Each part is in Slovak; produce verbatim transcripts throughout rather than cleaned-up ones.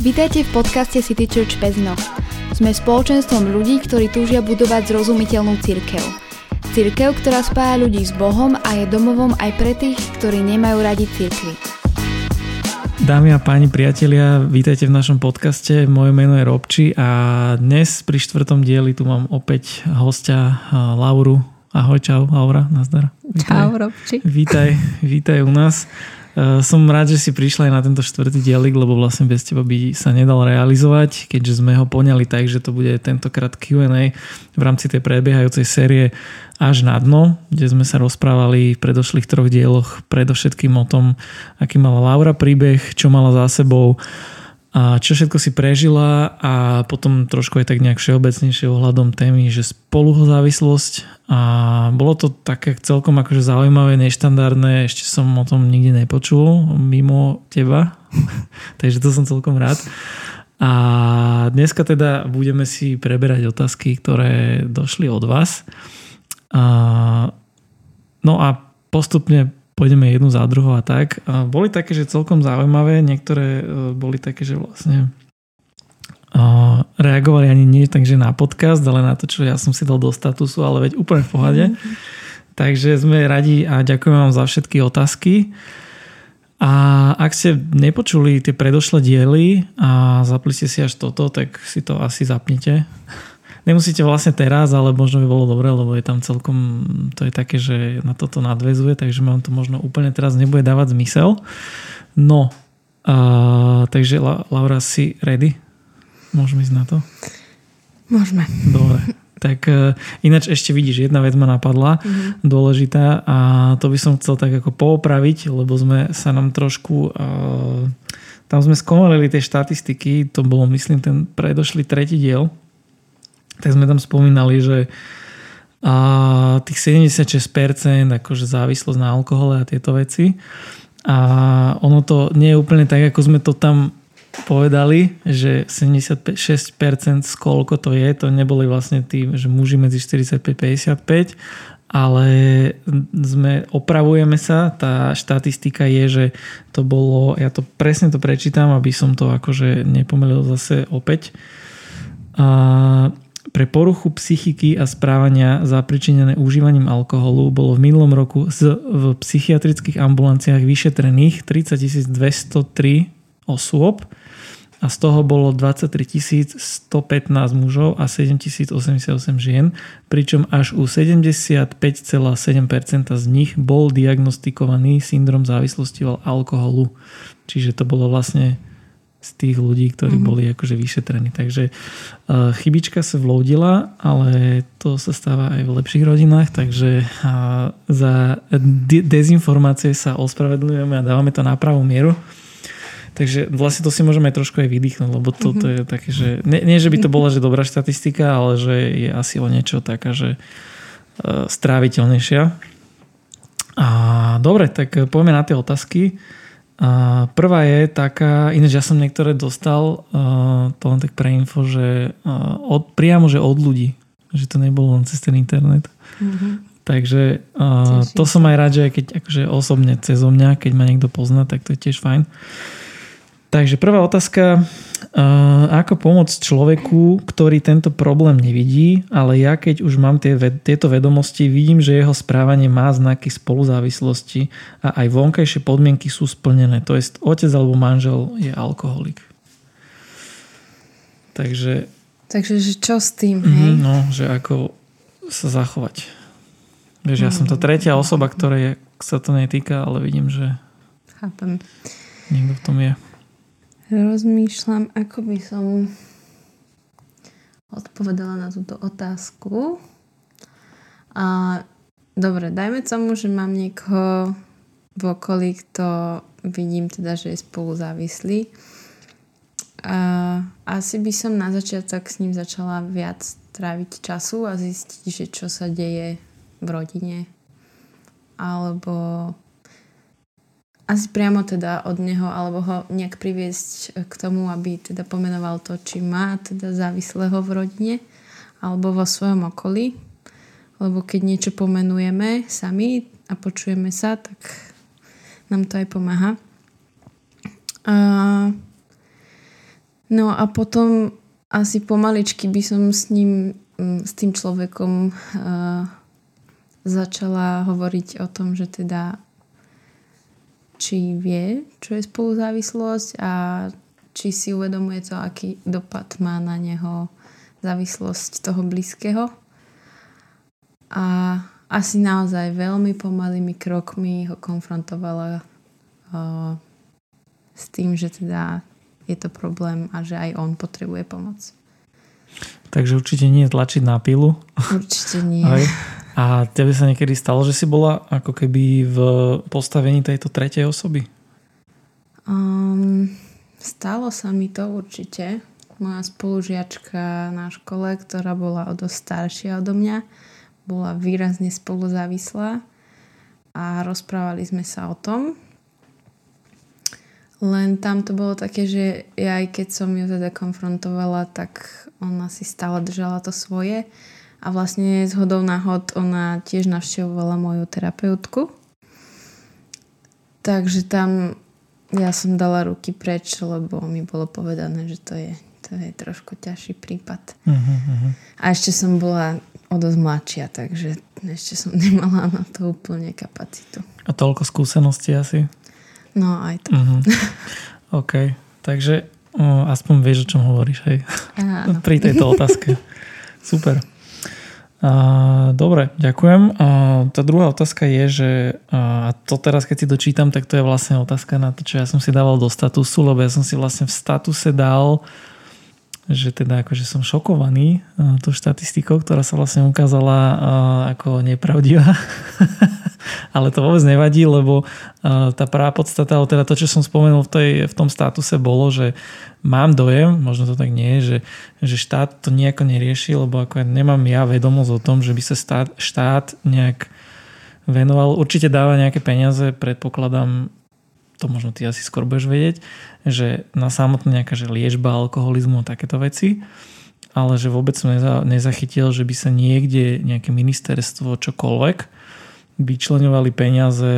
Vitajte v podcaste City Church Pezinok. Sme spoločenstvom ľudí, ktorí túžia budovať zrozumiteľnú cirkev. Cirkev, ktorá spája ľudí s Bohom a je domovom aj pre tých, ktorí nemajú radi cirkvi. Dámy a páni priatelia, vítajte v našom podcaste. Moje meno je Robči a dnes pri štvrtom dieli tu mám opäť hostia Lauru. Ahoj, čau, Laura, nazdar. Čau, Robči. Vítaj, vítaj u nás. Som rád, že si prišla aj na tento štvrtý dielik, lebo vlastne bez teba by sa nedal realizovať, keďže sme ho poňali tak, že to bude tentokrát kjú end ej v rámci tej prebiehajúcej série Až na dno, kde sme sa rozprávali v predošlých troch dieloch predovšetkým o tom, aký mala Laura príbeh, čo mala za sebou a čo všetko si prežila a potom trošku aj tak nejak všeobecnejšie ohľadom témy, že spoluzávislosť a bolo to také celkom akože zaujímavé, neštandardné, ešte som o tom nikdy nepočul mimo teba, takže to som celkom rád. A dneska teda budeme si preberať otázky, ktoré došli od vás. A no a postupne pôjdeme jednu za druhou a tak. A boli také, že celkom zaujímavé, niektoré boli také, že vlastne uh, reagovali ani nie takže na podcast, ale na to, čo ja som si dal do statusu, ale veď úplne v pohode. Mm-hmm. Takže sme radi a ďakujem vám za všetky otázky. A ak ste nepočuli tie predošlé diely a zapli ste si až toto, tak si to asi zapnite. Nemusíte vlastne teraz, ale možno by bolo dobre, lebo je tam celkom, to je také, že na toto nadväzuje, takže vám to možno úplne teraz nebude dávať zmysel. No, uh, takže Laura, si ready? Môžeme ísť na to? Môžeme. Dobre. Tak uh, ináč ešte vidíš, jedna vec ma napadla, mm-hmm. dôležitá a to by som chcel tak ako poopraviť, lebo sme sa nám trošku... Uh, tam sme skomalili tie štatistiky, to bolo myslím ten predošlý tretí diel, tak sme tam spomínali, že a tých sedemdesiatšesť percent akože závislosť na alkohole a tieto veci. A ono to nie je úplne tak, ako sme to tam povedali, že sedemdesiatšesť percent z koľko to je, to neboli vlastne tí, že muži medzi štyridsaťpäť päťdesiatpäť, ale sme, opravujeme sa, tá štatistika je, že to bolo, ja to presne to prečítam, aby som to akože nepomelil zase opäť. A pre poruchu psychiky a správania zapričinené užívaním alkoholu bolo v minulom roku z, v psychiatrických ambulanciách vyšetrených tridsaťtisíc dvestotri osôb a z toho bolo dvadsaťtri tisíc stopätnásť mužov a sedemtisíc osemdesiatosem žien, pričom až u sedemdesiatpäť celá sedem percent z nich bol diagnostikovaný syndrom závislosti od alkoholu. Čiže to bolo vlastne z tých ľudí, ktorí mm-hmm. boli akože vyšetrení. Takže uh, chybička sa vloudila, ale to sa stáva aj v lepších rodinách, takže uh, za de- dezinformácie sa ospravedlňujeme a dávame to na pravú mieru. Takže vlastne to si môžeme aj trošku aj vydýchnuť, lebo to, mm-hmm. to je také, že nie, nie, že by to bola že dobrá štatistika, ale že je asi o niečo taká, že uh, stráviteľnejšia. A dobre, tak poďme na tie otázky. A prvá je taká, ináč ja som niektoré dostal, uh, to len tak pre info, že uh, od, priamo, že od ľudí, že to nebolo len cez ten internet. Mm-hmm. Takže uh, to som aj rád, že aj keď akože osobne cez mňa, keď ma niekto pozná, tak to je tiež fajn. Takže prvá otázka, uh, ako pomôcť človeku, ktorý tento problém nevidí, ale ja keď už mám tie, tieto vedomosti, vidím, že jeho správanie má znaky spoluzávislosti a aj vonkajšie podmienky sú splnené. To je otec alebo manžel je alkoholik. Takže... Takže čo s tým? Hej? No, že ako sa zachovať. Vieš, ja som tá tretia osoba, ktorej sa to netýka, ale vidím, že... Chápem. Niekto v tom je... Rozmýšľam, ako by som odpovedala na túto otázku. A, dobre, dajme tomu, že mám niekoho v okolí, kto vidím teda, že je spoluzávislý. A, asi by som na začiatok s ním začala viac tráviť času a zistiť, že čo sa deje v rodine. Alebo... asi priamo teda od neho, alebo ho nejak priviesť k tomu, aby teda pomenoval to, či má teda závislého v rodine alebo vo svojom okolí. Lebo keď niečo pomenujeme sami a počujeme sa, tak nám to aj pomáha. A No a potom asi pomaličky by som s ním, s tým človekom uh, začala hovoriť o tom, že teda či vie, čo je spoluzávislosť a či si uvedomuje to, aký dopad má na neho závislosť toho blízkeho. A asi naozaj veľmi pomalými krokmi ho konfrontovala uh, s tým, že teda je to problém a že aj on potrebuje pomoc. Takže určite nie tlačiť na pilu. Určite nie. Aj. A tebe sa niekedy stalo, že si bola ako keby v postavení tejto tretej osoby? Um, stalo sa mi to určite. Moja spolužiačka na škole, ktorá bola o dosť staršia odo mňa, bola výrazne spoluzávislá a rozprávali sme sa o tom. Len tam to bolo také, že ja aj keď som ju teda konfrontovala, tak ona si stále držala to svoje a vlastne zhodou náhod ona tiež navštevovala moju terapeutku. Takže tam ja som dala ruky preč, lebo mi bolo povedané, že to je, to je trošku ťažší prípad. Uh-huh, uh-huh. A ešte som bola o dosť mladšia, takže ešte som nemala na to úplne kapacitu. A toľko skúseností asi? No, aj to. Uh-huh. OK, takže uh, aspoň vieš, o čom hovoríš, hej? Áno. Pri tejto otázke. Super. Uh, dobre, ďakujem. Uh, tá druhá otázka je, že uh, to teraz, keď si dočítam, tak to je vlastne otázka na to, čo ja som si dával do statusu, lebo ja som si vlastne v statuse dal, že teda akože som šokovaný uh, tou štatistikou, ktorá sa vlastne ukázala uh, ako nepravdivá. Ale to vôbec nevadí, lebo tá pravá podstata, ale teda to, čo som spomenul v, tej, v tom statuse, bolo, že mám dojem, možno to tak nie je, že, že štát to nejako nerieši, lebo ako ja nemám ja vedomosť o tom, že by sa štát, štát nejak venoval. Určite dáva nejaké peniaze, predpokladám, to možno ty asi skôr budeš vedieť, že na samotné nejaká že liečba alkoholizmu a takéto veci, ale že vôbec som neza, nezachytil, že by sa niekde nejaké ministerstvo čokoľvek vyčleňovali peniaze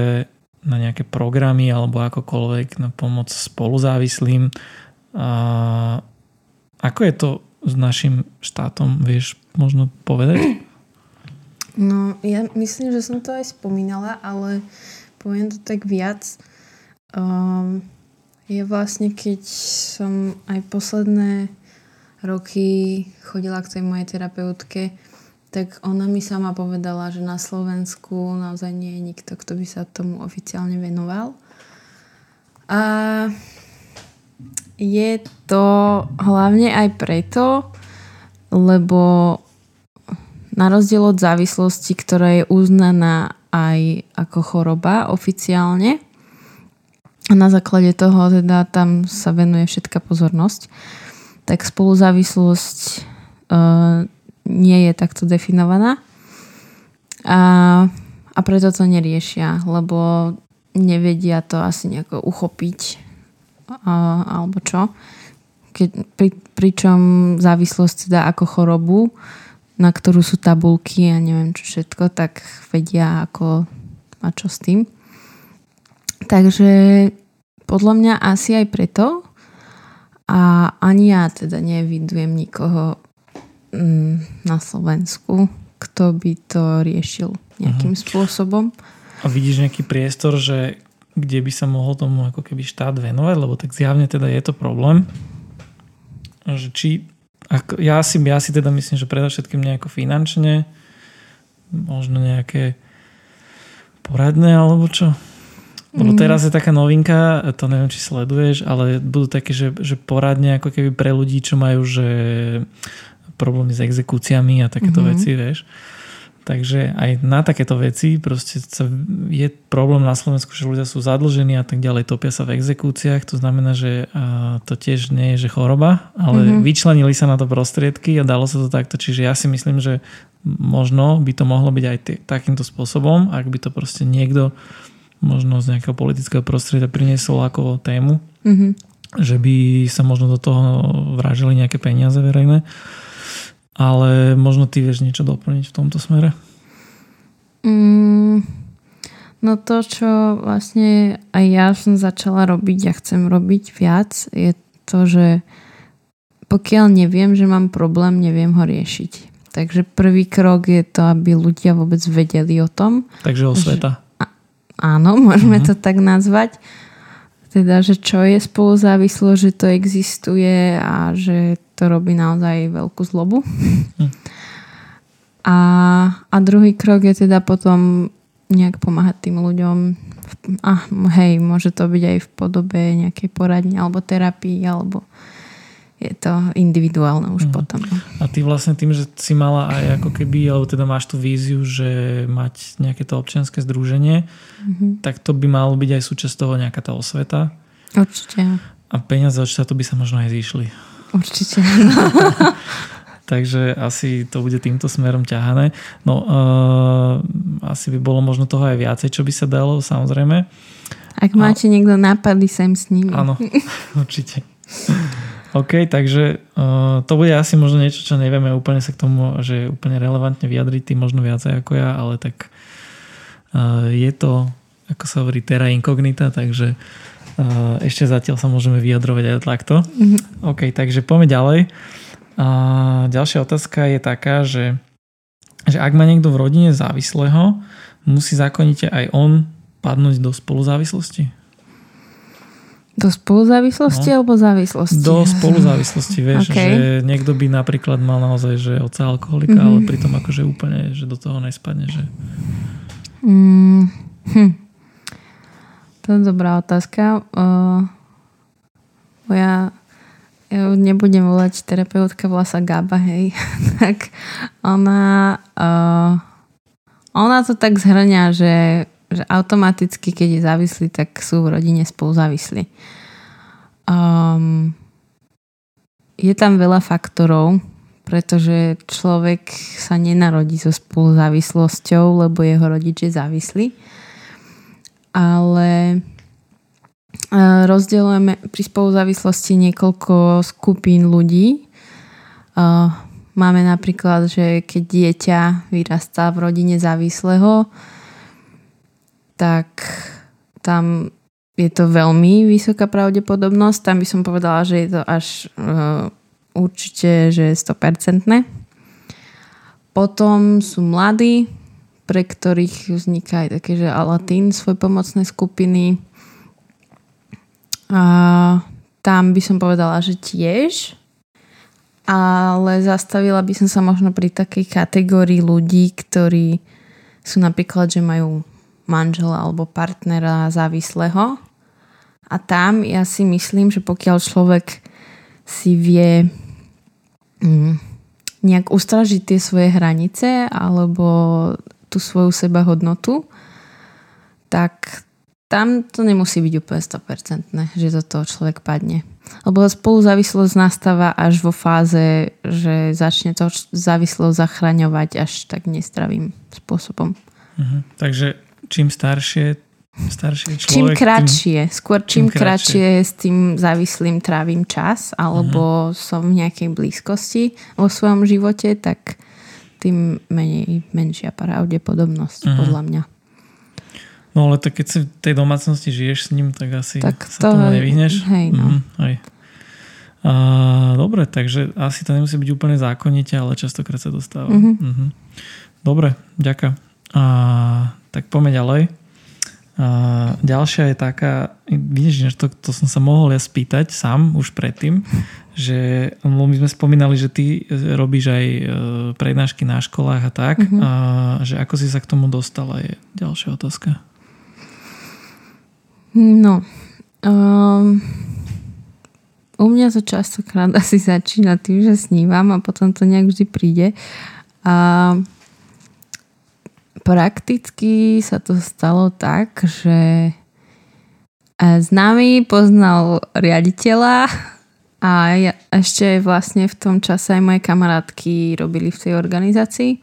na nejaké programy alebo akokoľvek na pomoc spoluzávislým. A ako je to s našim štátom, vieš možno povedať? No, ja myslím, že som to aj spomínala, ale poviem to tak viac. Um, ja vlastne, keď som aj posledné roky chodila k tej mojej terapeutke, tak ona mi sama povedala, že na Slovensku naozaj nie je nikto, kto by sa tomu oficiálne venoval. A je to hlavne aj preto, lebo na rozdiel od závislosti, ktorá je uznaná aj ako choroba oficiálne, a na základe toho teda tam sa venuje všetká pozornosť, tak spoluzávislosť e- nie je takto definovaná a, a preto to neriešia, lebo nevedia to asi nejako uchopiť a, alebo čo. Keď, pri, pričom závislosť teda ako chorobu, na ktorú sú tabulky a neviem čo všetko, tak vedia ako a čo s tým. Takže podľa mňa asi aj preto a ani ja teda nevidujem nikoho na Slovensku, kto by to riešil nejakým uh-huh. spôsobom. A vidíš nejaký priestor, že kde by sa mohol tomu ako keby štát venovať, lebo tak zjavne teda je to problém. Že či, ako, ja, si, ja si teda myslím, že predovšetkým nejako finančne, možno nejaké poradné alebo čo? Lebo teraz je taká novinka, to neviem, či sleduješ, ale budú také, že, že poradne ako keby pre ľudí, čo majú, že problémy s exekúciami a takéto mm-hmm. veci, vieš. Takže aj na takéto veci proste je problém na Slovensku, že ľudia sú zadlžení a tak ďalej, topia sa v exekúciách, to znamená, že to tiež nie je, že choroba, ale mm-hmm. vyčlenili sa na to prostriedky a dalo sa to takto, čiže ja si myslím, že možno by to mohlo byť aj t- takýmto spôsobom, ak by to proste niekto možno z nejakého politického prostredia priniesol ako tému, mm-hmm. že by sa možno do toho vražili nejaké peniaze verejné. Ale možno ty vieš niečo doplniť v tomto smere? Mm, no to, čo vlastne aj ja som začala robiť a ja chcem robiť viac, je to, že pokiaľ neviem, že mám problém, neviem ho riešiť. Takže prvý krok je to, aby ľudia vôbec vedeli o tom. Takže osveta. Že, áno, môžeme uh-huh. to tak nazvať. Teda, že čo je spoluzávislo, že to existuje a že to robí naozaj veľkú zlobu. Uh-huh. A, a druhý krok je teda potom nejak pomáhať tým ľuďom. A hej, môže to byť aj v podobe nejakej poradne alebo terapii, alebo je to individuálne už mm. potom. A ty vlastne tým, že si mala aj ako keby, alebo teda máš tú víziu, že mať nejaké to občianske združenie, mm-hmm. tak to by malo byť aj súčasť toho nejaká tá osveta. Určite. A peniaze od štátu by sa možno aj zišli. Určite. Takže asi to bude týmto smerom ťahané. No uh, asi by bolo možno toho aj viacej, čo by sa dalo, samozrejme. Ak máte A... niekto nápady, sem s nimi. Áno, určite. OK, takže uh, to bude asi možno niečo, čo nevieme úplne sa k tomu, že úplne relevantne vyjadriť, ty možno viacej ako ja, ale tak uh, je to, ako sa hovorí, terra incognita, takže uh, ešte zatiaľ sa môžeme vyjadrovať aj takto. Mm-hmm. OK, takže poďme ďalej. Uh, ďalšia otázka je taká, že, že ak má niekto v rodine závislého, musí zákonite aj on padnúť do spoluzávislosti? Do spoluzávislosti no. alebo závislosti? Do spoluzávislosti, vieš, okay. Že niekto by napríklad mal naozaj, že otca alkoholika, mm-hmm. ale pritom akože úplne, že do toho nespadne, že... Mm, hm. To je dobrá otázka. Uh, moja... Ja nebudem volať terapeutka, volá sa Gába, hej. Tak ona... Uh, ona to tak zhrňa, že... že automaticky, keď je závislí, tak sú v rodine spoluzávislí. Um, je tam veľa faktorov, pretože človek sa nenarodí so spoluzávislosťou, lebo jeho rodič je závislý. Ale uh, rozdeľujeme pri spoluzávislosti niekoľko skupín ľudí. Uh, máme napríklad, že keď dieťa vyrastá v rodine závislého, tak tam je to veľmi vysoká pravdepodobnosť. Tam by som povedala, že je to až uh, určite, že sto percent. Potom sú mladí, pre ktorých vzniká aj také, že Al-Anon svojpomocné skupiny. A tam by som povedala, že tiež. Ale zastavila by som sa možno pri takej kategórii ľudí, ktorí sú napríklad, že majú manžela alebo partnera závislého. A tam ja si myslím, že pokiaľ človek si vie mm, nejak ustražiť tie svoje hranice alebo tú svoju sebahodnotu, tak tam to nemusí byť úplne sto percent, že do toho človek padne. Lebo spoluzávislosť nastáva až vo fáze, že začne to závislosť zachraňovať až tak nestravým spôsobom. Mhm. Takže čím staršie, staršie človek... Čím kratšie. Tým, skôr čím, čím kratšie s tým závislým trávim čas alebo uh-huh. som v nejakej blízkosti vo svojom živote, tak tým menej, menšia pravdepodobnosť uh-huh. podľa mňa. No ale tak keď si v tej domácnosti žiješ s ním, tak asi tak sa to, tomu nevyhneš. Hej, no. Uh-huh, A, dobre, takže asi to nemusí byť úplne zákonite, ale častokrát sa dostáva. Uh-huh. Uh-huh. Dobre, ďakujem. A... Tak poďme ďalej. A ďalšia je taká, vidíš, to, to som sa mohol ja spýtať sám už predtým, že my sme spomínali, že ty robíš aj prednášky na školách a tak, mm-hmm. a že ako si sa k tomu dostala je ďalšia otázka. No, um, u mňa to častokrát asi začína tým, že snívam a potom to nejak vždy príde a prakticky sa to stalo tak, že známy poznal riaditeľa a ja, ešte vlastne v tom čase aj moje kamarátky robili v tej organizácii.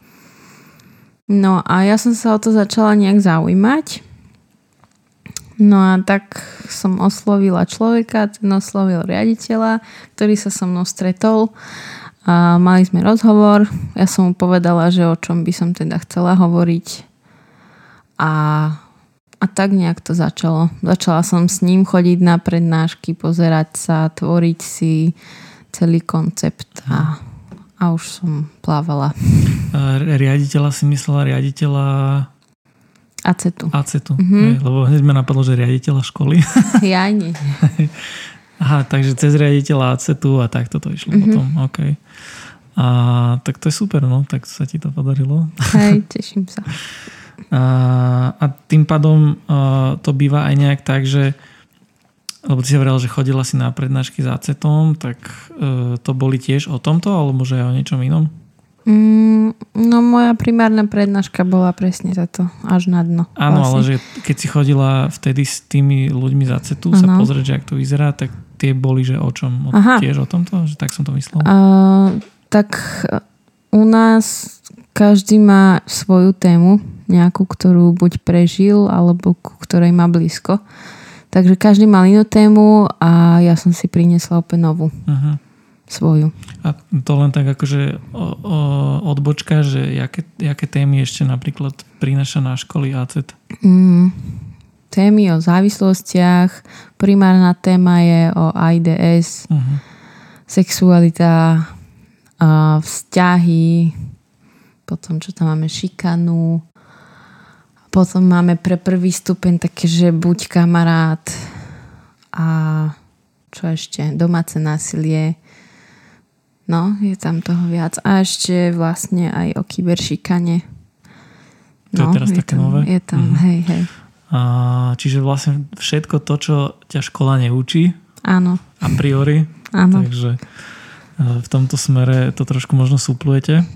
No a ja som sa o to začala nejak zaujímať. No a tak som oslovila človeka, ten oslovil riaditeľa, ktorý sa so mnou stretol. A mali sme rozhovor, ja som mu povedala, že o čom by som teda chcela hovoriť a, a tak nejak to začalo. Začala som s ním chodiť na prednášky, pozerať sa, tvoriť si celý koncept a, a už som plávala. Riaditeľa si myslela, riaditeľa... ACETu. ACETu, mm-hmm. Lebo hneď ma napadlo, že riaditeľa školy. Ja nie. Aha, takže cez riaditeľa ACETu a takto to išlo mm-hmm. potom, okej. Okay. A tak to je super, no, tak sa ti to podarilo. Hej, teším sa. A, a tým pádom a, to býva aj nejak tak, že lebo ty si hovoril, že chodila si na prednášky s ACETom, tak e, to boli tiež o tomto, alebo že aj o niečom inom? Mm, no moja primárna prednáška bola presne za to, až na dno. Áno, vlastne. Ale že keď si chodila vtedy s tými ľuďmi z ACETu sa pozrieť, že ak to vyzerá, tak tie boli, že o čom? O, tiež o tomto? Že tak som to myslel. Uh, tak u nás každý má svoju tému, nejakú, ktorú buď prežil, alebo ku ktorej má blízko. Takže každý mal inú tému a ja som si priniesla opäť novú. Aha. Svoju. A to len tak akože o, o, odbočka, že jaké, jaké témy ešte napríklad prináša na školy á cé é té? Mm, témy o závislostiach, primárna téma je o á í dé es, uh-huh. sexualita, a vzťahy, potom čo tam máme šikanu, potom máme pre prvý stupeň také, že buď kamarát a čo ešte, domáce násilie. No, je tam toho viac. A ešte vlastne aj o kyberšikane. No, to je teraz je také tam, nové. Je tam, mm. hej, hej. A, čiže vlastne všetko to, čo ťa škola neučí. Áno. A priori. Áno. Takže v tomto smere to trošku možno súplujete.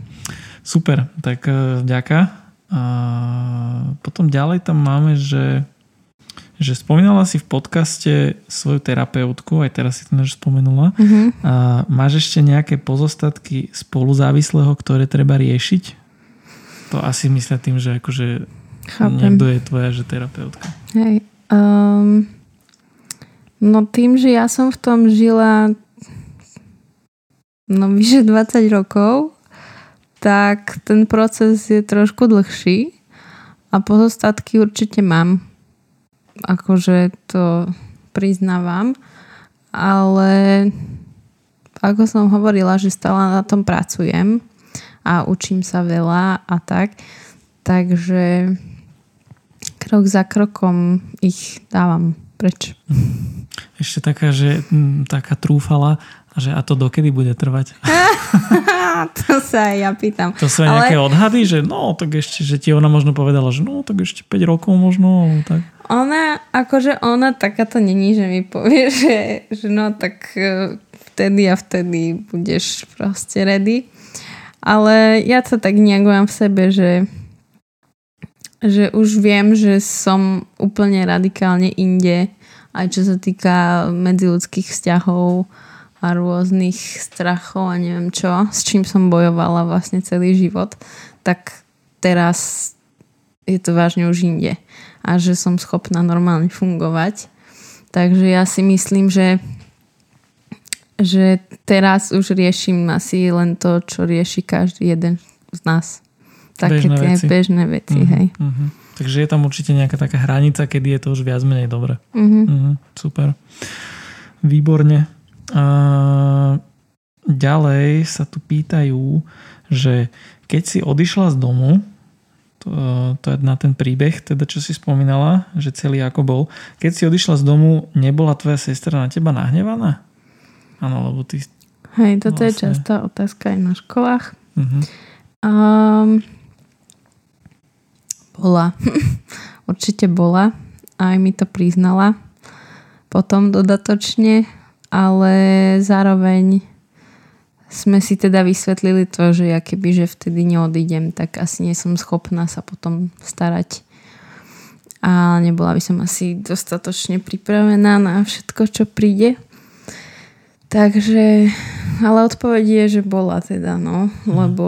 Super, tak vďaka. A potom ďalej tam máme, že, že spomínala si v podcaste svoju terapeutku, aj teraz si to než spomenula. Mm-hmm. A máš ešte nejaké pozostatky spoluzávislého, ktoré treba riešiť? To asi myslím tým, že akože niekto je tvoja, že terapeutka. Hej. Um, no tým, že ja som v tom žila no vyše dvadsať rokov, tak ten proces je trošku dlhší a pozostatky určite mám. Akože to priznávam, ale ako som hovorila, že stále na tom pracujem a učím sa veľa a tak, takže krok za krokom ich dávam preč. Ešte taká, že taká trúfala a že a to dokedy bude trvať? To sa aj ja pýtam. To sú aj ale... nejaké odhady, že no, tak ešte, že ti ona možno povedala, že no, tak ešte päť rokov možno, tak... Ona, akože ona takáto není, že mi povie, že, že no tak vtedy a vtedy budeš proste ready. Ale ja sa tak nejak mám v sebe, že, že už viem, že som úplne radikálne inde, aj čo sa týka medziľudských vzťahov a rôznych strachov a neviem čo, s čím som bojovala vlastne celý život. Tak teraz je to vážne už inde. A že som schopná normálne fungovať. Takže ja si myslím, že, že teraz už riešim asi len to, čo rieši každý jeden z nás. Také bežné tie veci. Bežné veci, uh-huh, hej. Uh-huh. Takže je tam určite nejaká taká hranica, kedy je to už viac menej dobre. Uh-huh. Uh-huh, super. Výborne. Uh, ďalej sa tu pýtajú, že keď si odišla z domu, to je na ten príbeh, teda čo si spomínala, že celý ako bol. Keď si odišla z domu, nebola tvoja sestra na teba nahnevaná? Áno, lebo ty... Hej, toto vlastne... je častá otázka aj na školách. Uh-huh. Um, bola. Určite bola. Aj mi to priznala. Potom dodatočne, ale zároveň sme si teda vysvetlili to, že ja keby, že vtedy neodídem, tak asi nie som schopná sa potom starať. A nebola by som asi dostatočne pripravená na všetko, čo príde. Takže, ale odpoveď je, že bola teda, no. Lebo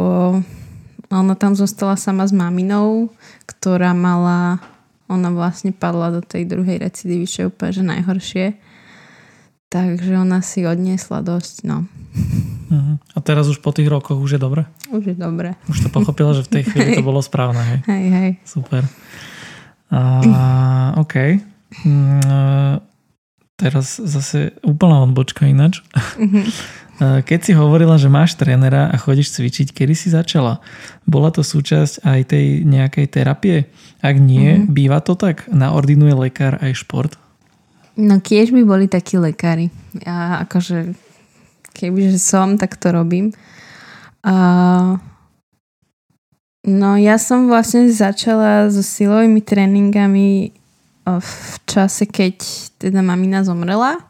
ona tam zostala sama s maminou, ktorá mala, ona vlastne padla do tej druhej recidívy, čo je úplne že najhoršie. Takže ona si odniesla dosť, no. Uh-huh. A teraz už po tých rokoch už je dobre? Už je dobre. Už to pochopila, že v tej chvíli to bolo správne, hej? Hej, hej. Super. Uh, OK. Uh, Teraz zase úplná odbočka ináč. Mm-hmm. Keď si hovorila, že máš trénera a chodíš cvičiť, kedy si začala? Bola to súčasť aj tej nejakej terapie? Ak nie, mm-hmm. býva to tak? Naordinuje lekár aj šport? No kiež by boli takí lekári. Ja akože, kebyže som, tak to robím. Uh, no ja som vlastne začala so silovými tréningami v čase, keď teda mamina zomrela.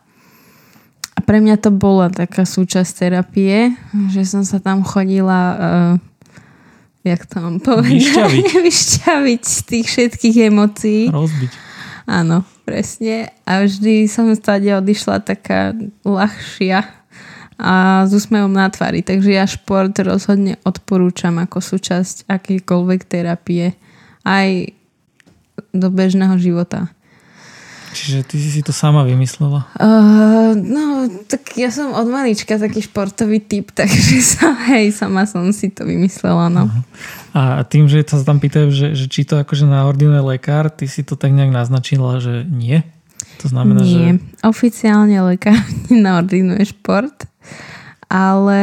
A pre mňa to bola taká súčasť terapie, že som sa tam chodila uh, jak to mám povedať? Vyšťaviť. Vyšťaviť tých všetkých emócií. Rozbiť. Áno, presne. A vždy som stále odišla taká ľahšia a s úsmevom na tvári. Takže ja šport rozhodne odporúčam ako súčasť akýkoľvek terapie. Aj do bežného života. Čiže ty si to sama vymyslela? Uh, no, tak ja som od malička taký športový typ, takže sa, hej, sama som si to vymyslela. No. Uh-huh. A tým, že sa tam pýtajú, že, že či to akože naordinuje lekár, ty si to tak nejak naznačila, že nie? To znamená, nie. Že... Nie. Oficiálne lekár naordinuje šport, ale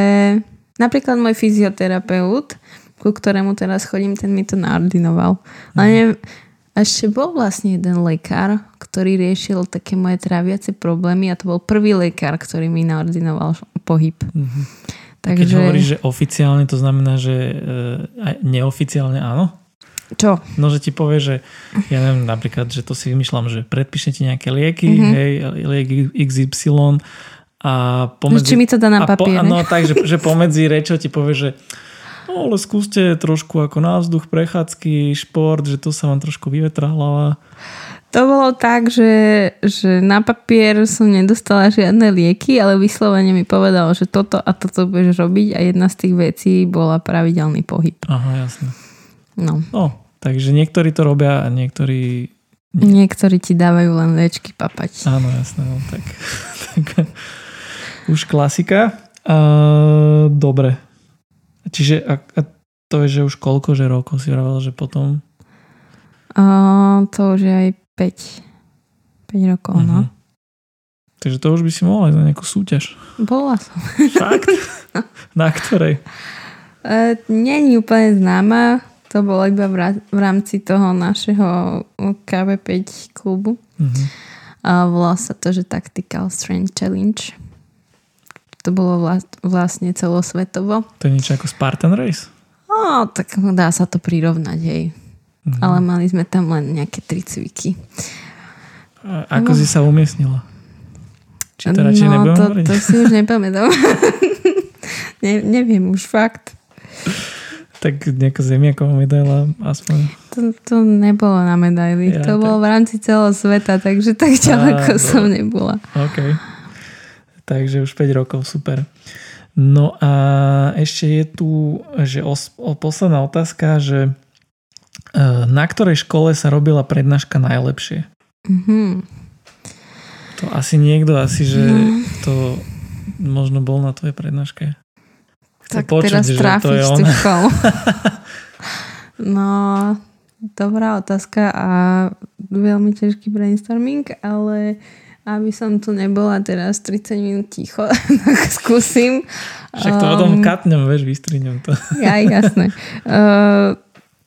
napríklad môj fyzioterapeut, ku ktorému teraz chodím, ten mi to naordinoval. Ale uh-huh. ne... A ešte bol vlastne jeden lekár, ktorý riešil také moje tráviace problémy a to bol prvý lekár, ktorý mi naordinoval pohyb. Mm-hmm. Takže... Keď hovoríš, že oficiálne, to znamená, že e, neoficiálne áno? Čo? No, že ti povie, že ja neviem, napríklad, že to si vymýšľam, že predpíšem ti nejaké lieky, mm-hmm. hej, liek iks ypsilon a pomedzi... No, či mi to dá na papier? Po, no, takže že pomedzi rečou ti povie, že no, ale skúste trošku ako návzduch, prechádzky, šport, že to sa vám trošku vyvetrá hlava. To bolo tak, že, že na papier som nedostala žiadne lieky, ale vyslovene mi povedalo, že toto a toto budeš robiť a jedna z tých vecí bola pravidelný pohyb. Aha, jasne. No. No, takže niektorí to robia a niektorí... Niektorí ti dávajú len liečky papať. Áno, jasne. No, tak, tak. Už klasika. Uh, dobre. Čiže a, a to je, že už koľko, že rokov si vravala, že potom? Uh, to už je aj päť. päť rokov, uh-huh. no. Takže to už by si mohla ísť na nejakú súťaž. Bola som. Fakt? Na ktorej? Uh, nie je úplne známa. To bolo iba v rámci toho našeho ká vé päť klubu. Uh-huh. Uh, volalo sa to, že Tactical Strength Challenge. To bolo vlastne celosvetovo. To je niečo ako Spartan Race? No, tak dá sa to prirovnať, hej. Mhm. Ale mali sme tam len nejaké tri cviky. A ako no. si sa umiestnila? Či to radšej no, nebudem to, hovoriť? No, to si už nepamätám. ne, neviem už, fakt. Tak nejaká zemiaková medaila aspoň. To, to nebolo na medaili. Ja, to tak... bolo v rámci celosveta, takže tak ďaleko Á, som nebola. OK. Takže už päť rokov, super. No a ešte je tu že os, o, posledná otázka, že na ktorej škole sa robila prednáška najlepšie? Mm-hmm. To asi niekto, asi, že no. to možno bol na tvojej prednáške. Tak počuť, teraz tráfiš tú školu. No, dobrá otázka a veľmi ťažký brainstorming, ale... Aby som tu nebola teraz tridsať minút ticho, tak skúsim. Však to potom um, katnem, vieš, vystriňujem to. Ja, jasné. Uh,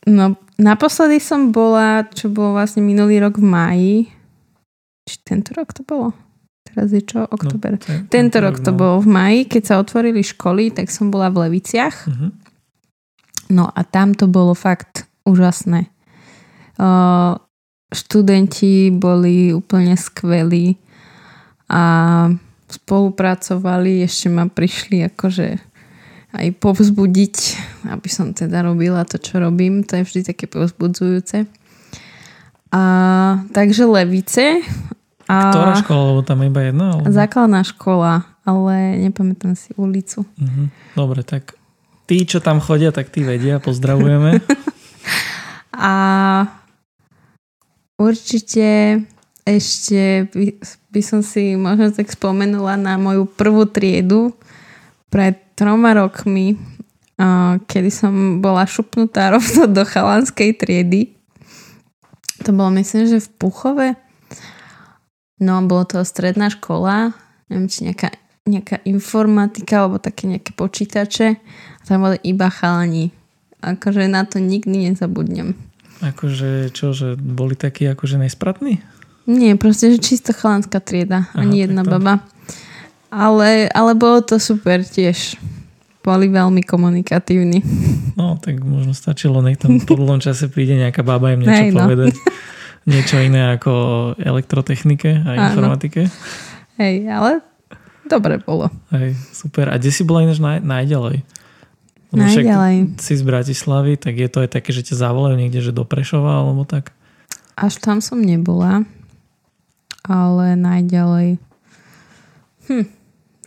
no, naposledy som bola, čo bolo vlastne minulý rok v máji. Či tento rok to bolo? Teraz je čo? Október. No, ten, tento rok to bolo v máji. Keď sa otvorili školy, tak som bola v Leviciach. Uh-huh. No a tam to bolo fakt úžasné. Uh, študenti boli úplne skvelí. A spolupracovali, ešte ma prišli akože aj povzbudiť, aby som teda robila to, čo robím. To je vždy také povzbudzujúce. A, takže Levice. A ktorá škola? Lebo tam iba jedna? Alebo... Základná škola, ale nepamätám si ulicu. Mhm. Dobre, tak tí, čo tam chodia, tak tí vedia. Pozdravujeme. A určite ešte by som si možno tak spomenula na moju prvú triedu pred troma rokmi, kedy som bola šupnutá rovno do chalanskej triedy. To bolo myslím, že v Puchove. No, bolo to stredná škola, neviem, či nejaká, nejaká informatika alebo také nejaké počítače. A tam boli iba chalani. Akože na to nikdy nezabudnem. Akože čo, že boli takí akože nejspratní? Nie, proste, že čisto chalanská trieda. Aha, ani jedna takto. Baba. Ale, ale bolo to super tiež. Boli veľmi komunikatívni. No, tak možno stačilo, nech tam po dlhom čase príde nejaká bába im niečo Hej, no. povedať. Niečo iné ako elektrotechnike a Áno. informatike. Hej, ale dobre bolo. Hej, super. A kde si bola ináč naj, najďalej? Najďalej. Si z Bratislavy, tak je to aj také, že ťa zavolajú niekde, že do Prešova alebo tak? Až tam som nebola, ale najďalej hm,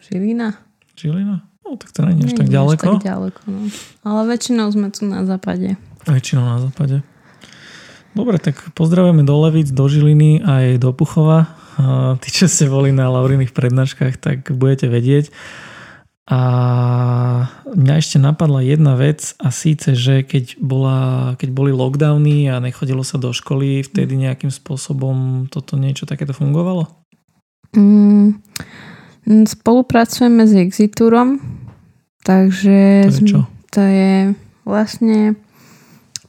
Žilina. Žilina? No, tak to nie je až tak ďaleko. Tak ďaleko no. Ale väčšinou sme tu na západe. Väčšinou na západe. Dobre, tak pozdravujeme do Levíc, do Žiliny a aj do Puchova. A tí, čo ste boli na Lauriných prednáškach, tak budete vedieť. A mňa ešte napadla jedna vec, a síce, že keď, bola, keď boli lockdowny a nechodilo sa do školy, vtedy nejakým spôsobom toto niečo takéto fungovalo? Mm, spolupracujeme s Exit Tourom, takže to je, čo? To je vlastne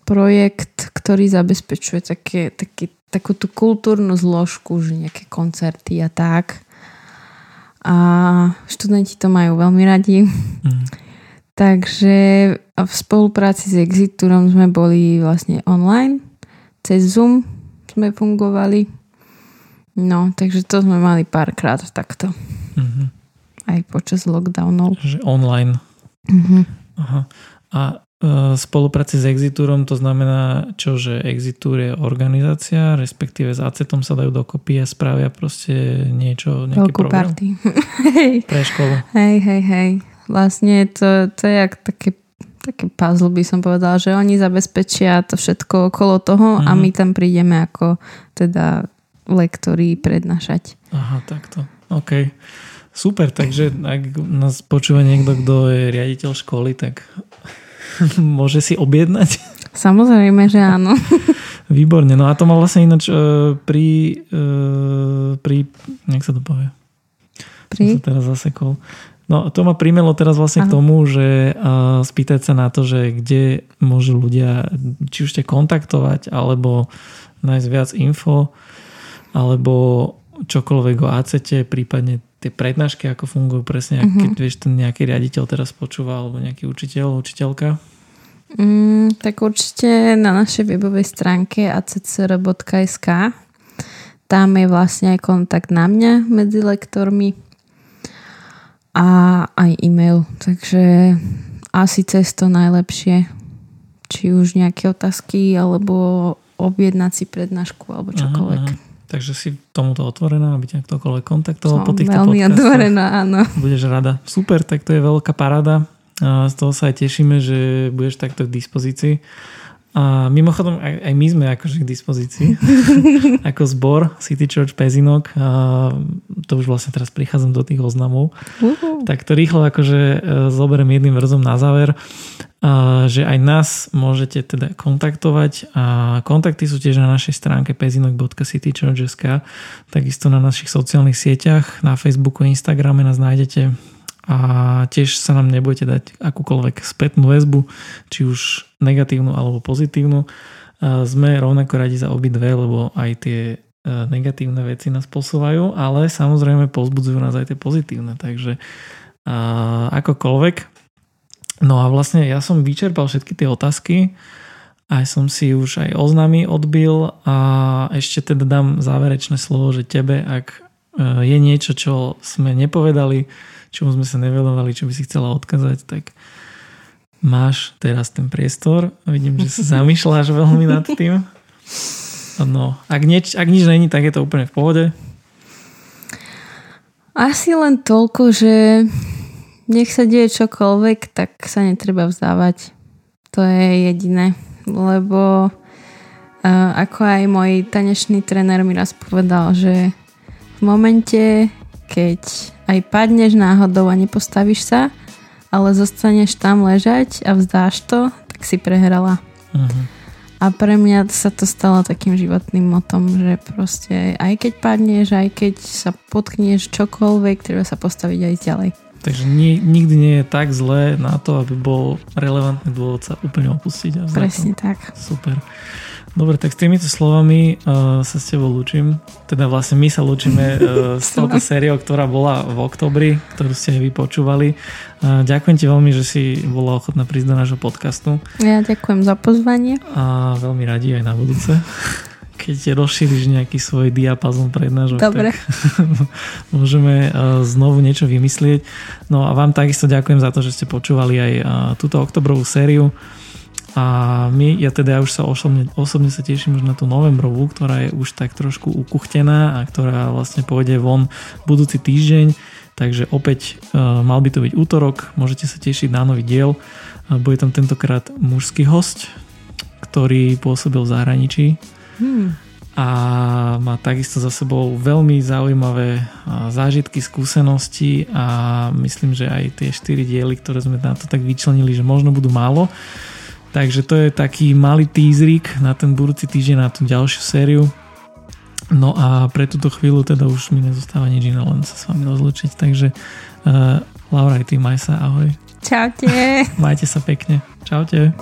projekt, ktorý zabezpečuje také, také, takú tú kultúrnu zložku, že nejaké koncerty a tak. A študenti to majú veľmi radi. Mm. Takže v spolupráci s Exit Tourom sme boli vlastne online. Cez Zoom sme fungovali. No, takže to sme mali párkrát takto. Mm-hmm. Aj počas lockdownov. Že online. Mm-hmm. Aha. A spolupráci s Exit Tourom, to znamená čo, že Exit Tour je organizácia, respektíve s ACETom sa dajú dokopy a spravia proste niečo, nejaký Velkú program. Party. Pre školu. Hej, hej, hej. Vlastne to, to je jak také, také puzzle, by som povedala, že oni zabezpečia to všetko okolo toho mm. a my tam prídeme ako teda lektori prednášať. Aha, takto. OK. Super, takže ak nás počúva niekto, kto je riaditeľ školy, tak môže si objednať? Samozrejme, že áno. Výborne. No a to mal vlastne ináč e, pri, e, pri... nech sa to povie? Pri? Som sa teraz zasekol. No to ma primelo teraz vlastne Aha. k tomu, že e, spýtať sa na to, že kde môžu ľudia či už ťa kontaktovať, alebo nájsť viac info, alebo čokoľvek o ACETe, prípadne tie prednášky, ako fungujú presne, uh-huh. keď vieš, ten nejaký riaditeľ teraz počúva alebo nejaký učiteľ, učiteľka? Mm, tak určite na našej webovej stránke a c e t c r bodka es ká tam je vlastne aj kontakt na mňa medzi lektormi a aj e-mail. Takže asi cez to najlepšie. Či už nejaké otázky alebo objednať si prednášku alebo čokoľvek. Aha, aha. Takže si tomuto otvorená, aby ťa ktokoľvek kontaktoval Som po týchto podcastoch. Som veľmi otvorená, áno. Budeš rada. Super, tak to je veľká paráda. Z toho sa aj tešíme, že budeš takto k dispozícii. A mimochodom, aj my sme akože k dispozícii. Ako zbor City Church Pezinok. A to už vlastne teraz prichádzam do tých oznamov. Uh-huh. Tak to rýchlo akože zoberiem jedným verzom na záver. A že aj nás môžete teda kontaktovať a kontakty sú tiež na našej stránke pezinok bodka citychurch bodka es ká, takisto na našich sociálnych sieťach, na Facebooku, Instagrame nás nájdete a tiež sa nám nebudete dať akúkoľvek spätnú väzbu, či už negatívnu alebo pozitívnu. Sme rovnako radi za obidve, lebo aj tie negatívne veci nás posúvajú, ale samozrejme povzbudzujú nás aj tie pozitívne, takže akokoľvek. No a vlastne ja som vyčerpal všetky tie otázky a som si už aj oznamy odbil a ešte teda dám záverečné slovo, že tebe, ak je niečo, čo sme nepovedali, čomu sme sa nevenovali, čo by si chcela odkazať, tak máš teraz ten priestor. Vidím, že sa zamýšľaš veľmi nad tým. No, ak, nieč, ak nič není, tak je to úplne v pohode. Asi len toľko, že nech sa deje čokoľvek, tak sa netreba vzdávať. To je jediné. Lebo ako aj môj tanečný tréner mi raz povedal, že v momente, keď aj padneš náhodou a nepostavíš sa, ale zostaneš tam ležať a vzdáš to, tak si prehrala. Uh-huh. A pre mňa sa to stalo takým životným motom, že proste aj keď padneš, aj keď sa potkneš čokoľvek, treba sa postaviť aj ďalej. Takže nie, nikdy nie je tak zlé na to, aby bol relevantný dôvod sa úplne opustiť. Presne tak. Super. Dobre, tak s týmito slovami uh, sa s tebou lúčim. Teda vlastne my sa lúčime uh, s touto sériou, ktorá bola v októbri, ktorú ste vypočúvali. Uh, ďakujem ti veľmi, že si bola ochotná prísť do nášho podcastu. Ja ďakujem za pozvanie. A veľmi radi aj na budúce. Keď rozšíriš nejaký svoj diapazon prednášok, tak môžeme znovu niečo vymyslieť. No a vám takisto ďakujem za to, že ste počúvali aj túto oktobrovú sériu. A my, ja teda ja už sa osobne, osobne sa teším už na tú novembrovú, ktorá je už tak trošku ukuchtená a ktorá vlastne pôjde von budúci týždeň. Takže opäť mal by to byť útorok, môžete sa tešiť na nový diel. Bude tam tentokrát mužský hosť, ktorý pôsobil v zahraničí. Hmm. A má takisto za sebou veľmi zaujímavé zážitky, skúsenosti a myslím, že aj tie štyri diely, ktoré sme na to tak vyčlenili, že možno budú málo. Takže to je taký malý teaserík na ten budúci týždeň, na tú ďalšiu sériu. No a pre túto chvíľu teda už mi nezostáva nič iné, len sa s vami rozlučiť. Takže uh, Laura, aj ty, maj sa, ahoj. Čaute. Majte sa pekne. Čaute.